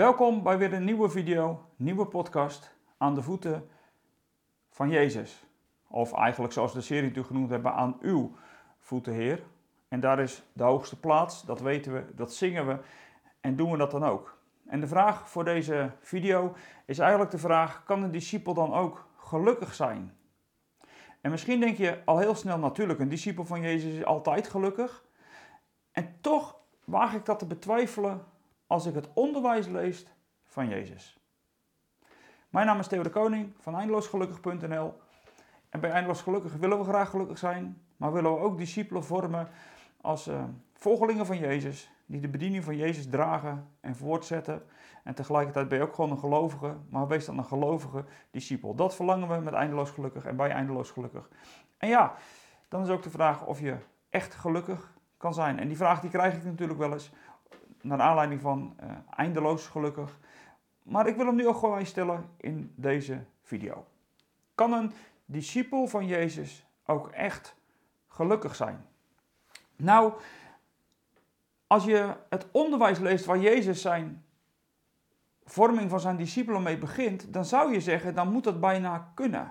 Welkom bij weer een nieuwe video, nieuwe podcast aan de voeten van Jezus. Of eigenlijk zoals de serie toen genoemd hebben, aan uw voeten, Heer. En daar is de hoogste plaats, dat weten we, dat zingen we en doen we dat dan ook. En de vraag voor deze video is eigenlijk de vraag, kan een discipel dan ook gelukkig zijn? En misschien denk je al heel snel, natuurlijk, een discipel van Jezus is altijd gelukkig. En toch waag ik dat te betwijfelen als ik het onderwijs lees van Jezus. Mijn naam is Theo de Koning van eindeloosgelukkig.nl. En bij eindeloosgelukkig willen we graag gelukkig zijn, maar willen we ook discipelen vormen als volgelingen van Jezus, die de bediening van Jezus dragen en voortzetten. En tegelijkertijd ben je ook gewoon een gelovige, maar wees dan een gelovige discipel. Dat verlangen we met eindeloos gelukkig en bij eindeloos gelukkig. En ja, dan is ook de vraag of je echt gelukkig kan zijn. En die vraag die krijg ik natuurlijk wel eens, naar aanleiding van eindeloos gelukkig. Maar ik wil hem nu ook gewoon stellen in deze video. Kan een discipel van Jezus ook echt gelukkig zijn? Nou, als je het onderwijs leest waar Jezus zijn vorming van zijn discipelen mee begint, dan zou je zeggen, dan moet dat bijna kunnen.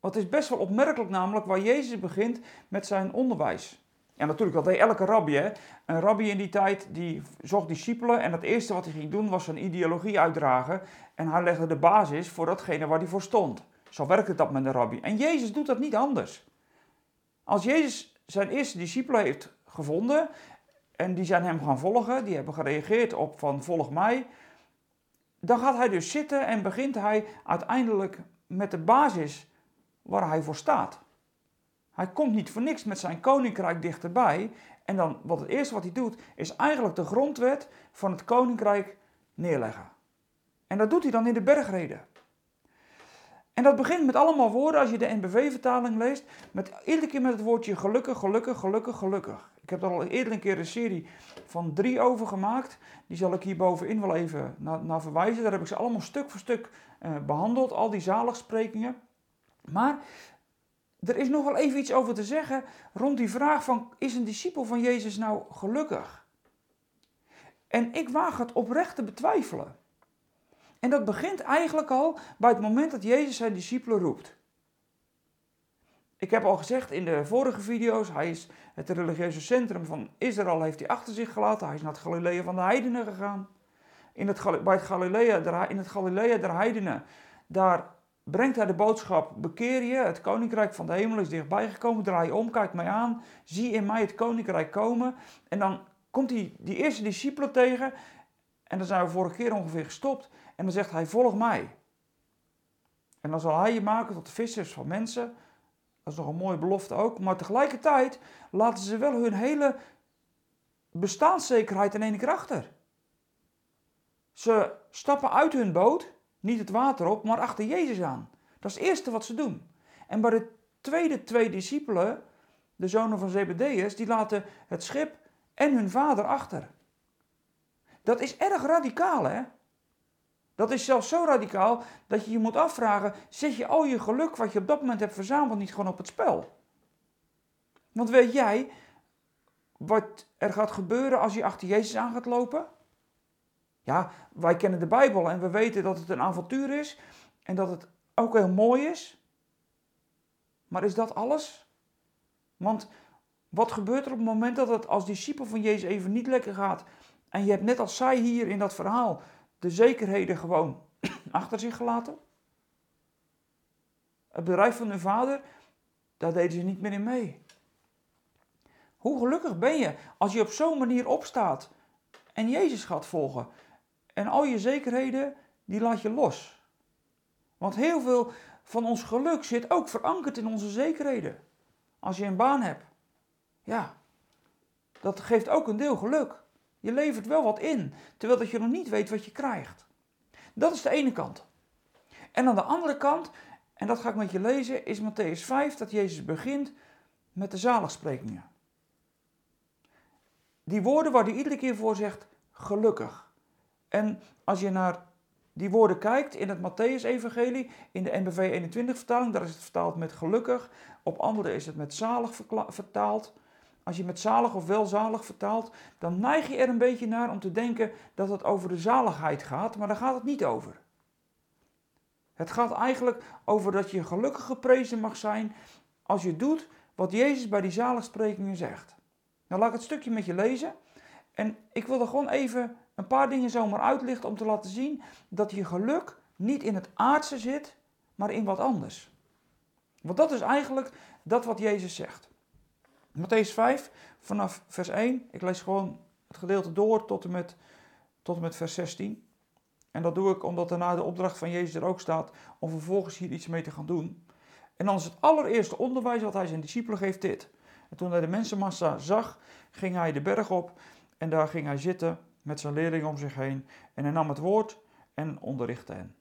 Want het is best wel opmerkelijk namelijk waar Jezus begint met zijn onderwijs. En natuurlijk, dat deed elke rabbi, hè. Een rabbi in die tijd, die zocht discipelen en het eerste wat hij ging doen was zijn ideologie uitdragen. En hij legde de basis voor datgene waar hij voor stond. Zo werkte dat met een rabbi. En Jezus doet dat niet anders. Als Jezus zijn eerste discipelen heeft gevonden en die zijn hem gaan volgen, die hebben gereageerd op van volg mij, dan gaat hij dus zitten en begint hij uiteindelijk met de basis waar hij voor staat. Hij komt niet voor niks met zijn koninkrijk dichterbij en dan wat het eerste wat hij doet is eigenlijk de grondwet van het koninkrijk neerleggen. En dat doet hij dan in de bergrede. En dat begint met allemaal woorden, als je de NBV-vertaling leest, met iedere keer met het woordje gelukkig, gelukkig, gelukkig, gelukkig. Ik heb er al eerder een keer een serie van 3 over gemaakt. Die zal ik hier bovenin wel even naar verwijzen. Daar heb ik ze allemaal stuk voor stuk behandeld, al die zaligsprekingen. Maar er is nog wel even iets over te zeggen rond die vraag van, is een discipel van Jezus nou gelukkig? En ik waag het oprecht te betwijfelen. En dat begint eigenlijk al bij het moment dat Jezus zijn discipelen roept. Ik heb al gezegd in de vorige video's, hij is het religieuze centrum van Israël heeft hij achter zich gelaten. Hij is naar het Galilea van de heidenen gegaan. In het Galilea der heidenen, daar brengt hij de boodschap, bekeer je, het koninkrijk van de hemel is dichtbij gekomen. Draai om, kijk mij aan, zie in mij het koninkrijk komen. En dan komt hij die eerste discipelen tegen en dan zijn we vorige keer ongeveer gestopt. En dan zegt hij, volg mij. En dan zal hij je maken tot vissers van mensen. Dat is nog een mooie belofte ook. Maar tegelijkertijd laten ze wel hun hele bestaanszekerheid in één keer achter. Ze stappen uit hun boot, niet het water op, maar achter Jezus aan. Dat is het eerste wat ze doen. En bij de tweede 2 discipelen, de zonen van Zebedeüs, die laten het schip en hun vader achter. Dat is erg radicaal, hè? Dat is zelfs zo radicaal dat je je moet afvragen, zet je al je geluk wat je op dat moment hebt verzameld niet gewoon op het spel? Want weet jij wat er gaat gebeuren als je achter Jezus aan gaat lopen? Ja, wij kennen de Bijbel en we weten dat het een avontuur is en dat het ook heel mooi is. Maar is dat alles? Want wat gebeurt er op het moment dat het als discipel van Jezus even niet lekker gaat en je hebt net als zij hier in dat verhaal de zekerheden gewoon achter zich gelaten? Het bedrijf van hun vader, daar deden ze niet meer in mee. Hoe gelukkig ben je als je op zo'n manier opstaat en Jezus gaat volgen? En al je zekerheden, die laat je los. Want heel veel van ons geluk zit ook verankerd in onze zekerheden. Als je een baan hebt, ja, dat geeft ook een deel geluk. Je levert wel wat in, terwijl dat je nog niet weet wat je krijgt. Dat is de ene kant. En aan de andere kant, en dat ga ik met je lezen, is Matteüs 5 dat Jezus begint met de zaligsprekingen. Die woorden waar hij iedere keer voor zegt, gelukkig. En als je naar die woorden kijkt in het Matteüs-evangelie, in de NBV 21-vertaling, daar is het vertaald met gelukkig. Op andere is het met zalig vertaald. Als je met zalig of welzalig vertaalt, dan neig je er een beetje naar om te denken dat het over de zaligheid gaat, maar daar gaat het niet over. Het gaat eigenlijk over dat je gelukkig geprezen mag zijn als je doet wat Jezus bij die zaligsprekingen zegt. Nou, laat ik het stukje met je lezen. En ik wil er gewoon even een paar dingen zomaar uitlichten om te laten zien dat je geluk niet in het aardse zit, maar in wat anders. Want dat is eigenlijk dat wat Jezus zegt. Matteüs 5, vanaf vers 1. Ik lees gewoon het gedeelte door tot en met vers 16. En dat doe ik omdat daarna de opdracht van Jezus er ook staat om vervolgens hier iets mee te gaan doen. En dan is het allereerste onderwijs wat hij zijn discipelen geeft dit. En toen hij de mensenmassa zag, ging hij de berg op en daar ging hij zitten met zijn leerlingen om zich heen. En hij nam het woord en onderrichtte hen.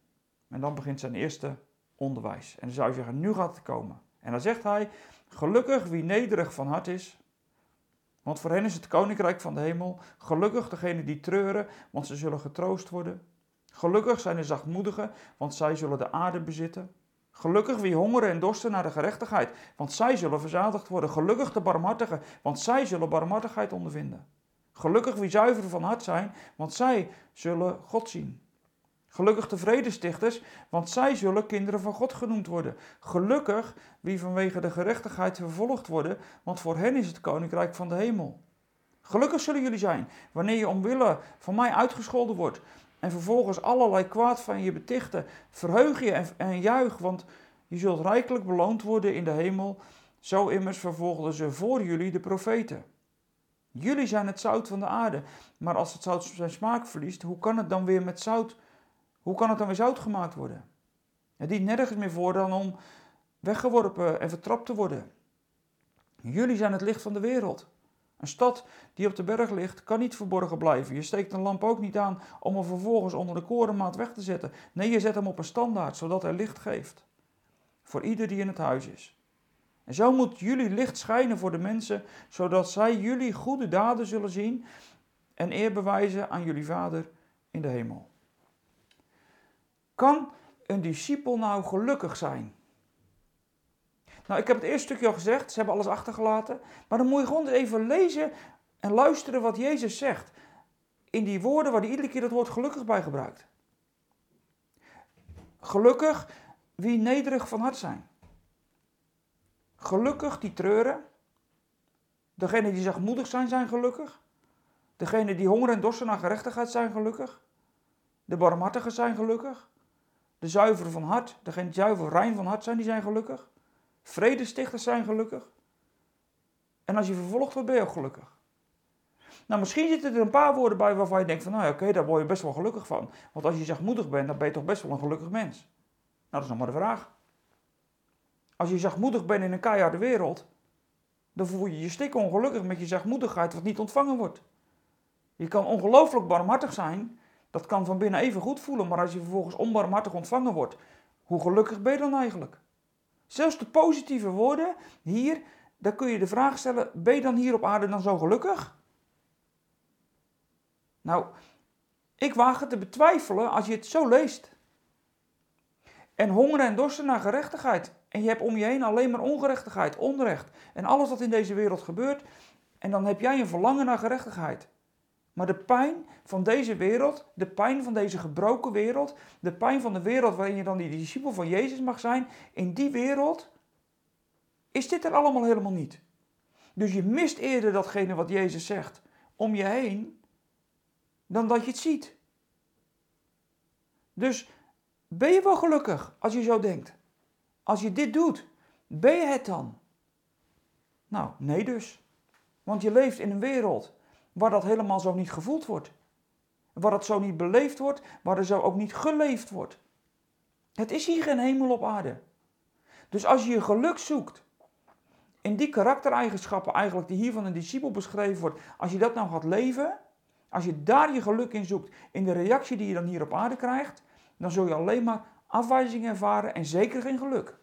En dan begint zijn eerste onderwijs. En dan zou je zeggen, nu gaat het komen. En dan zegt hij, gelukkig wie nederig van hart is, want voor hen is het koninkrijk van de hemel. Gelukkig degenen die treuren, want ze zullen getroost worden. Gelukkig zijn de zachtmoedigen, want zij zullen de aarde bezitten. Gelukkig wie hongeren en dorsten naar de gerechtigheid, want zij zullen verzadigd worden. Gelukkig de barmhartigen, want zij zullen barmhartigheid ondervinden. Gelukkig wie zuiver van hart zijn, want zij zullen God zien. Gelukkig de vredestichters, want zij zullen kinderen van God genoemd worden. Gelukkig wie vanwege de gerechtigheid vervolgd worden, want voor hen is het koninkrijk van de hemel. Gelukkig zullen jullie zijn, wanneer je omwille van mij uitgescholden wordt en vervolgens allerlei kwaad van je betichten. Verheug je en juich, want je zult rijkelijk beloond worden in de hemel. Zo immers vervolgden ze voor jullie de profeten. Jullie zijn het zout van de aarde, maar als het zout zijn smaak verliest, hoe kan het dan weer zout gemaakt worden? Het dient nergens meer voor dan om weggeworpen en vertrapt te worden. Jullie zijn het licht van de wereld. Een stad die op de berg ligt, kan niet verborgen blijven. Je steekt een lamp ook niet aan om hem vervolgens onder de korenmaat weg te zetten. Nee, je zet hem op een standaard, zodat hij licht geeft. Voor ieder die in het huis is. En zo moet jullie licht schijnen voor de mensen, zodat zij jullie goede daden zullen zien en eer bewijzen aan jullie Vader in de hemel. Kan een discipel nou gelukkig zijn? Nou, ik heb het eerste stukje al gezegd, ze hebben alles achtergelaten. Maar dan moet je gewoon even lezen en luisteren wat Jezus zegt. In die woorden waar hij iedere keer het woord gelukkig bij gebruikt. Gelukkig wie nederig van hart zijn. Gelukkig die treuren. Degenen die zachtmoedig zijn, zijn gelukkig. Degenen die honger en dorsten naar gerechtigheid zijn gelukkig. De barmhartigen zijn gelukkig. De zuiveren van hart, degenen die zuiver rein van hart zijn, die zijn gelukkig. Vredestichters zijn gelukkig. En als je vervolgd wordt, ben je ook gelukkig. Nou, misschien zitten er een paar woorden bij waarvan je denkt van, nou ja, oké, daar word je best wel gelukkig van. Want als je zachtmoedig bent, dan ben je toch best wel een gelukkig mens. Nou, dat is nog maar de vraag. Als je zachtmoedig bent in een keiharde wereld, dan voel je je stik ongelukkig met je zachtmoedigheid wat niet ontvangen wordt. Je kan ongelooflijk barmhartig zijn, dat kan van binnen even goed voelen, maar als je vervolgens onbarmhartig ontvangen wordt, hoe gelukkig ben je dan eigenlijk? Zelfs de positieve woorden hier, daar kun je de vraag stellen, ben je dan hier op aarde dan zo gelukkig? Nou, ik waag het te betwijfelen als je het zo leest. En hongeren en dorsten naar gerechtigheid. En je hebt om je heen alleen maar ongerechtigheid, onrecht. En alles wat in deze wereld gebeurt. En dan heb jij een verlangen naar gerechtigheid. Maar de pijn van deze wereld, de pijn van deze gebroken wereld, de pijn van de wereld waarin je dan die discipel van Jezus mag zijn, in die wereld is dit er allemaal helemaal niet. Dus je mist eerder datgene wat Jezus zegt om je heen, dan dat je het ziet. Dus ben je wel gelukkig als je zo denkt? Als je dit doet, ben je het dan? Nou, nee dus. Want je leeft in een wereld waar dat helemaal zo niet gevoeld wordt. Waar dat zo niet beleefd wordt, waar er zo ook niet geleefd wordt. Het is hier geen hemel op aarde. Dus als je je geluk zoekt in die karaktereigenschappen eigenlijk die hier van een discipel beschreven wordt, als je dat nou gaat leven, als je daar je geluk in zoekt, in de reactie die je dan hier op aarde krijgt, dan zul je alleen maar afwijzing ervaren en zeker geen geluk.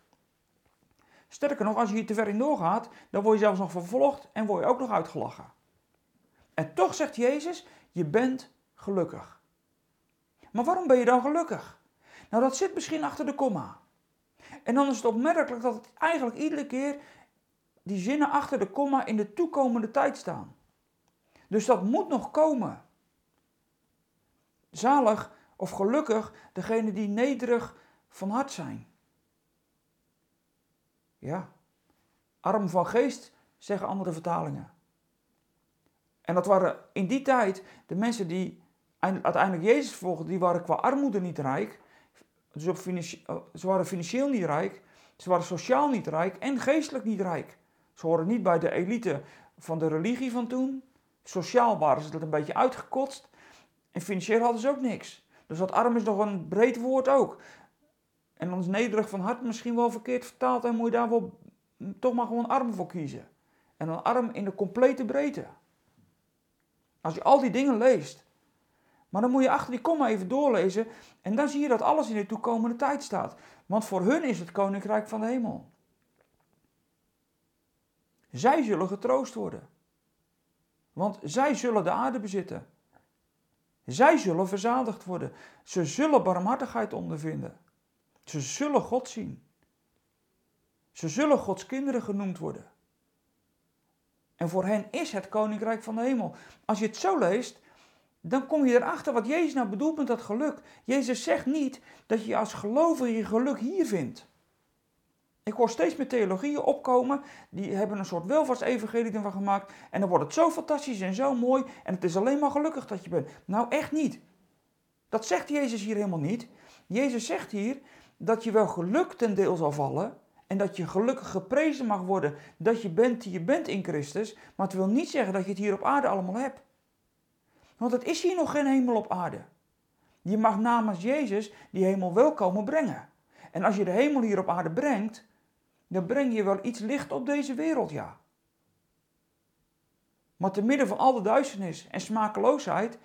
Sterker nog, als je hier te ver in doorgaat, dan word je zelfs nog vervolgd en word je ook nog uitgelachen. En toch zegt Jezus, je bent gelukkig. Maar waarom ben je dan gelukkig? Nou, dat zit misschien achter de komma. En dan is het opmerkelijk dat het eigenlijk iedere keer die zinnen achter de komma in de toekomende tijd staan. Dus dat moet nog komen. Zalig of gelukkig degenen die nederig van hart zijn. Ja, arm van geest, zeggen andere vertalingen. En dat waren in die tijd de mensen die uiteindelijk Jezus volgden, die waren qua armoede niet rijk. Dus ze waren financieel niet rijk, ze waren sociaal niet rijk en geestelijk niet rijk. Ze horen niet bij de elite van de religie van toen. Sociaal waren ze dat een beetje uitgekotst. En financieel hadden ze ook niks. Dus dat arm is nog een breed woord ook. En dan is nederig van hart misschien wel verkeerd vertaald en moet je daar wel toch maar gewoon arm voor kiezen. En dan arm in de complete breedte. Als je al die dingen leest. Maar dan moet je achter die komma even doorlezen en dan zie je dat alles in de toekomende tijd staat. Want voor hun is het koninkrijk van de hemel. Zij zullen getroost worden. Want zij zullen de aarde bezitten. Zij zullen verzadigd worden. Ze zullen barmhartigheid ondervinden. Ze zullen God zien. Ze zullen Gods kinderen genoemd worden. En voor hen is het koninkrijk van de hemel. Als je het zo leest, dan kom je erachter wat Jezus nou bedoelt met dat geluk. Jezus zegt niet dat je als gelovige je geluk hier vindt. Ik hoor steeds meer theologieën opkomen, die hebben een soort welvaartsevangelie ervan gemaakt. En dan wordt het zo fantastisch en zo mooi en het is alleen maar gelukkig dat je bent. Nou, echt niet. Dat zegt Jezus hier helemaal niet. Jezus zegt hier dat je wel geluk ten deel zal vallen en dat je gelukkig geprezen mag worden dat je bent die je bent in Christus. Maar het wil niet zeggen dat je het hier op aarde allemaal hebt. Want het is hier nog geen hemel op aarde. Je mag namens Jezus die hemel wel komen brengen. En als je de hemel hier op aarde brengt, dan breng je wel iets licht op deze wereld, ja. Maar te midden van al de duisternis en smakeloosheid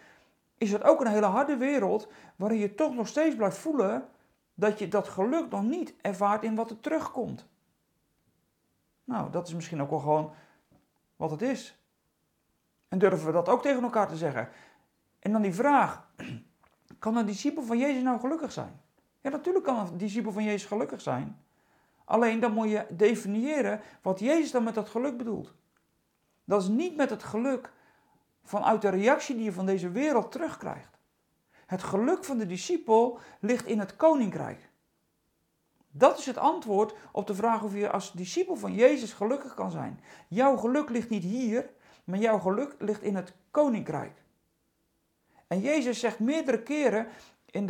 is het ook een hele harde wereld waarin je toch nog steeds blijft voelen dat je dat geluk nog niet ervaart in wat er terugkomt. Nou, dat is misschien ook wel gewoon wat het is. En durven we dat ook tegen elkaar te zeggen? En dan die vraag, kan een discipel van Jezus nou gelukkig zijn? Ja, natuurlijk kan een discipel van Jezus gelukkig zijn. Alleen dan moet je definiëren wat Jezus dan met dat geluk bedoelt. Dat is niet met het geluk vanuit de reactie die je van deze wereld terugkrijgt. Het geluk van de discipel ligt in het koninkrijk. Dat is het antwoord op de vraag of je als discipel van Jezus gelukkig kan zijn. Jouw geluk ligt niet hier, maar jouw geluk ligt in het koninkrijk. En Jezus zegt meerdere keren in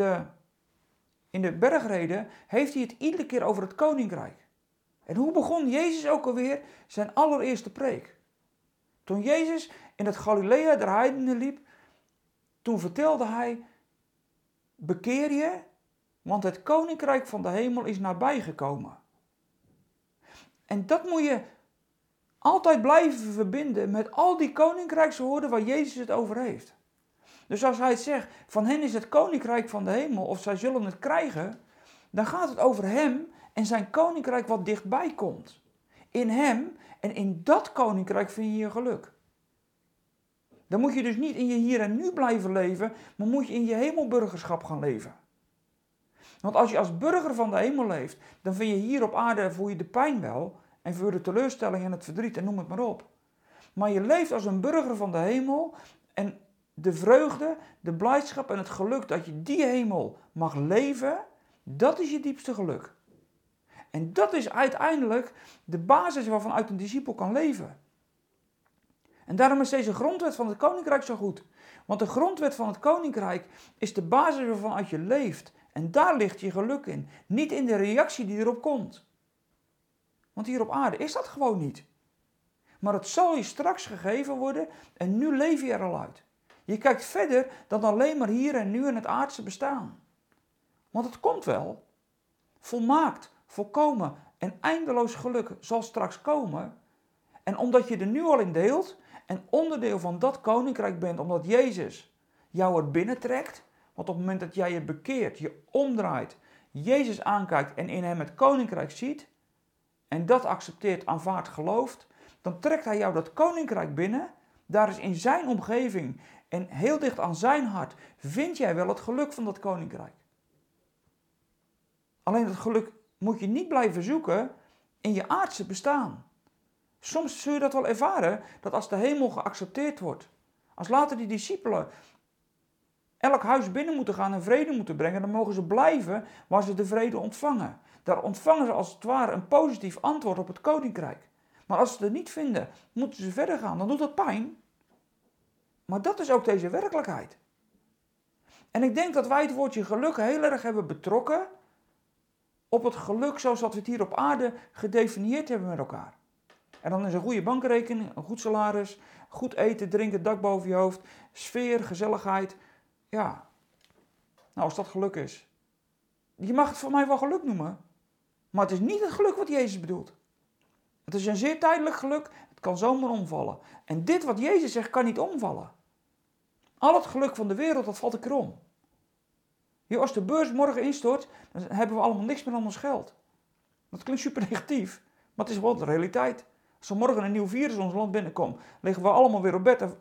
de bergreden heeft hij het iedere keer over het koninkrijk. En hoe begon Jezus ook alweer zijn allereerste preek? Toen Jezus in het Galilea der heidenen liep, toen vertelde hij, bekeer je, want het koninkrijk van de hemel is nabijgekomen. En dat moet je altijd blijven verbinden met al die koninkrijkswoorden waar Jezus het over heeft. Dus als hij het zegt, van hen is het koninkrijk van de hemel, of zij zullen het krijgen, dan gaat het over hem en zijn koninkrijk wat dichtbij komt. In hem en in dat koninkrijk vind je je geluk. Dan moet je dus niet in je hier en nu blijven leven, maar moet je in je hemelburgerschap gaan leven. Want als je als burger van de hemel leeft, dan vind je hier op aarde, voel je de pijn wel, en voor de teleurstelling en het verdriet en noem het maar op. Maar je leeft als een burger van de hemel en de vreugde, de blijdschap en het geluk dat je die hemel mag leven, dat is je diepste geluk. En dat is uiteindelijk de basis waarvan uit een discipel kan leven. En daarom is deze grondwet van het koninkrijk zo goed. Want de grondwet van het koninkrijk is de basis waarvan uit je leeft. En daar ligt je geluk in. Niet in de reactie die erop komt. Want hier op aarde is dat gewoon niet. Maar het zal je straks gegeven worden en nu leef je er al uit. Je kijkt verder dan alleen maar hier en nu in het aardse bestaan. Want het komt wel. Volmaakt, volkomen en eindeloos geluk zal straks komen. En omdat je er nu al in deelt en onderdeel van dat koninkrijk bent, omdat Jezus jou er binnentrekt, want op het moment dat jij je bekeert, je omdraait, Jezus aankijkt en in hem het koninkrijk ziet en dat accepteert, aanvaardt, gelooft, dan trekt hij jou dat koninkrijk binnen. Daar is in zijn omgeving en heel dicht aan zijn hart vind jij wel het geluk van dat koninkrijk. Alleen dat geluk moet je niet blijven zoeken in je aardse bestaan. Soms zul je dat wel ervaren, dat als de hemel geaccepteerd wordt, als later die discipelen elk huis binnen moeten gaan en vrede moeten brengen, dan mogen ze blijven waar ze de vrede ontvangen. Daar ontvangen ze als het ware een positief antwoord op het koninkrijk. Maar als ze het niet vinden, moeten ze verder gaan, dan doet dat pijn. Maar dat is ook deze werkelijkheid. En ik denk dat wij het woordje geluk heel erg hebben betrokken op het geluk zoals dat we het hier op aarde gedefinieerd hebben met elkaar. En dan is een goede bankrekening, een goed salaris, goed eten, drinken, dak boven je hoofd, sfeer, gezelligheid. Ja, nou als dat geluk is. Je mag het voor mij wel geluk noemen, maar het is niet het geluk wat Jezus bedoelt. Het is een zeer tijdelijk geluk, het kan zomaar omvallen. En dit wat Jezus zegt kan niet omvallen. Al het geluk van de wereld, dat valt een keer om. Als de beurs morgen instort, dan hebben we allemaal niks meer aan ons geld. Dat klinkt super negatief, maar het is wel de realiteit. Als er morgen een nieuw virus in ons land binnenkomt, liggen we allemaal weer op bed en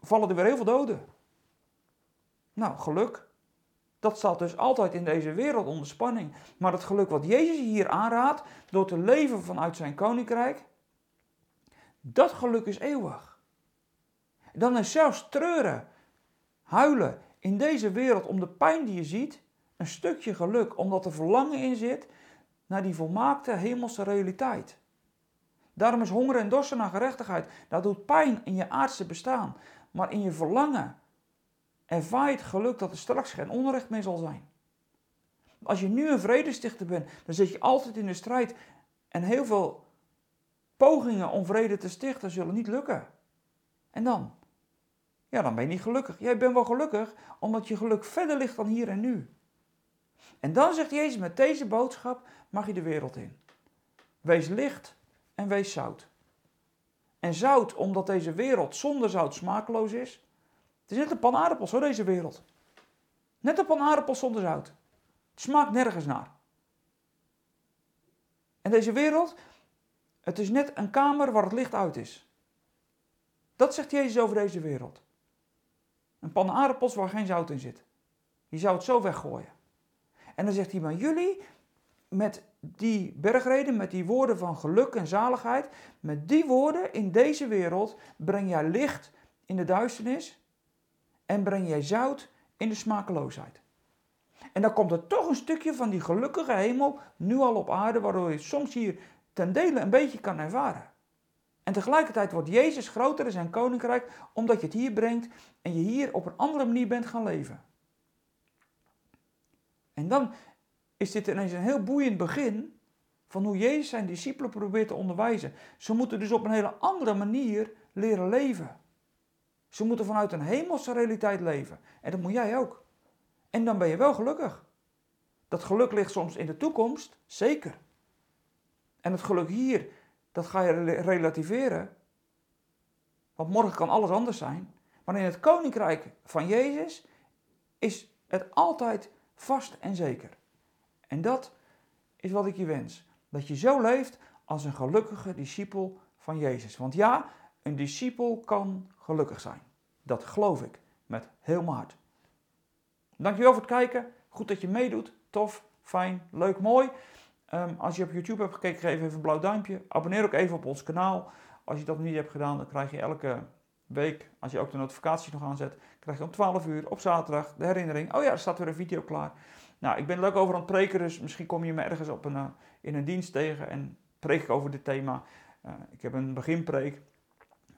vallen er weer heel veel doden. Nou, geluk. Dat staat dus altijd in deze wereld onder spanning. Maar het geluk wat Jezus hier aanraadt, door te leven vanuit zijn koninkrijk, dat geluk is eeuwig. Dan is zelfs treuren, huilen in deze wereld om de pijn die je ziet, een stukje geluk, omdat er verlangen in zit naar die volmaakte hemelse realiteit. Daarom is honger en dorsten naar gerechtigheid. Dat doet pijn in je aardse bestaan, maar in je verlangen ervaar je het geluk dat er straks geen onrecht meer zal zijn. Als je nu een vredestichter bent, dan zit je altijd in de strijd. En heel veel pogingen om vrede te stichten zullen niet lukken. En dan? Ja, dan ben je niet gelukkig. Jij bent wel gelukkig, omdat je geluk verder ligt dan hier en nu. En dan zegt Jezus, met deze boodschap mag je de wereld in. Wees licht en wees zout. En zout, omdat deze wereld zonder zout smakeloos is. Het is net een pan aardappels, hoor, deze wereld. Net een pan aardappels zonder zout. Het smaakt nergens naar. En deze wereld, het is net een kamer waar het licht uit is. Dat zegt Jezus over deze wereld. Een pan aardappels waar geen zout in zit. Je zou het zo weggooien. En dan zegt hij, maar jullie, met die bergreden, met die woorden van geluk en zaligheid, met die woorden in deze wereld breng jij licht in de duisternis en breng jij zout in de smakeloosheid. En dan komt er toch een stukje van die gelukkige hemel, nu al op aarde, waardoor je soms hier ten dele een beetje kan ervaren. En tegelijkertijd wordt Jezus groter in zijn koninkrijk, omdat je het hier brengt en je hier op een andere manier bent gaan leven. En dan is dit ineens een heel boeiend begin van hoe Jezus zijn discipelen probeert te onderwijzen. Ze moeten dus op een hele andere manier leren leven. Ze moeten vanuit een hemelse realiteit leven. En dat moet jij ook. En dan ben je wel gelukkig. Dat geluk ligt soms in de toekomst, zeker. En het geluk hier, dat ga je relativeren. Want morgen kan alles anders zijn. Maar in het koninkrijk van Jezus is het altijd vast en zeker. En dat is wat ik je wens. Dat je zo leeft als een gelukkige discipel van Jezus. Want ja, een discipel kan gelukkig zijn. Dat geloof ik met heel mijn hart. Dankjewel voor het kijken. Goed dat je meedoet. Tof, fijn, leuk, mooi. Als je op YouTube hebt gekeken, geef even een blauw duimpje. Abonneer ook even op ons kanaal. Als je dat nog niet hebt gedaan, dan krijg je elke week, als je ook de notificaties nog aanzet, krijg je om 12 uur op zaterdag de herinnering. Oh ja, er staat weer een video klaar. Nou, ik ben leuk over aan het preken, dus misschien kom je me ergens op in een dienst tegen en preek ik over dit thema. Ik heb een beginpreek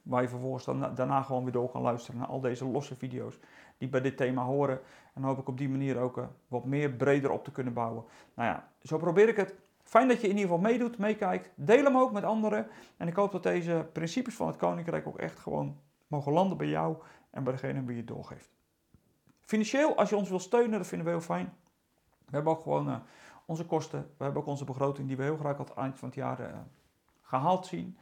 waar je vervolgens daarna gewoon weer door kan luisteren naar al deze losse video's die bij dit thema horen. En hoop ik op die manier ook wat meer breder op te kunnen bouwen. Nou ja, zo probeer ik het. Fijn dat je in ieder geval meedoet, meekijkt. Deel hem ook met anderen. En ik hoop dat deze principes van het Koninkrijk ook echt gewoon mogen landen bij jou en bij degene die je doorgeeft. Financieel, als je ons wilt steunen, dat vinden we heel fijn. We hebben ook gewoon onze kosten, we hebben ook onze begroting die we heel graag aan het eind van het jaar gehaald zien.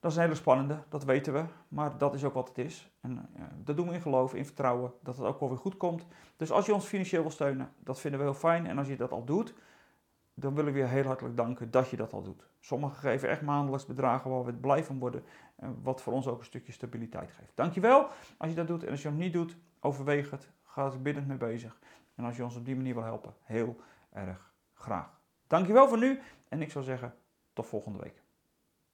Dat is een hele spannende, dat weten we, maar dat is ook wat het is. En dat doen we in geloof, in vertrouwen, dat het ook wel weer goed komt. Dus als je ons financieel wil steunen, dat vinden we heel fijn. En als je dat al doet, dan willen we je heel hartelijk danken dat je dat al doet. Sommigen geven echt maandelijks bedragen waar we blij van worden, wat voor ons ook een stukje stabiliteit geeft. Dankjewel als je dat doet en als je hem niet doet, overweeg het, ga er biddend mee bezig. En als je ons op die manier wil helpen, heel erg graag. Dankjewel voor nu en ik zou zeggen, tot volgende week.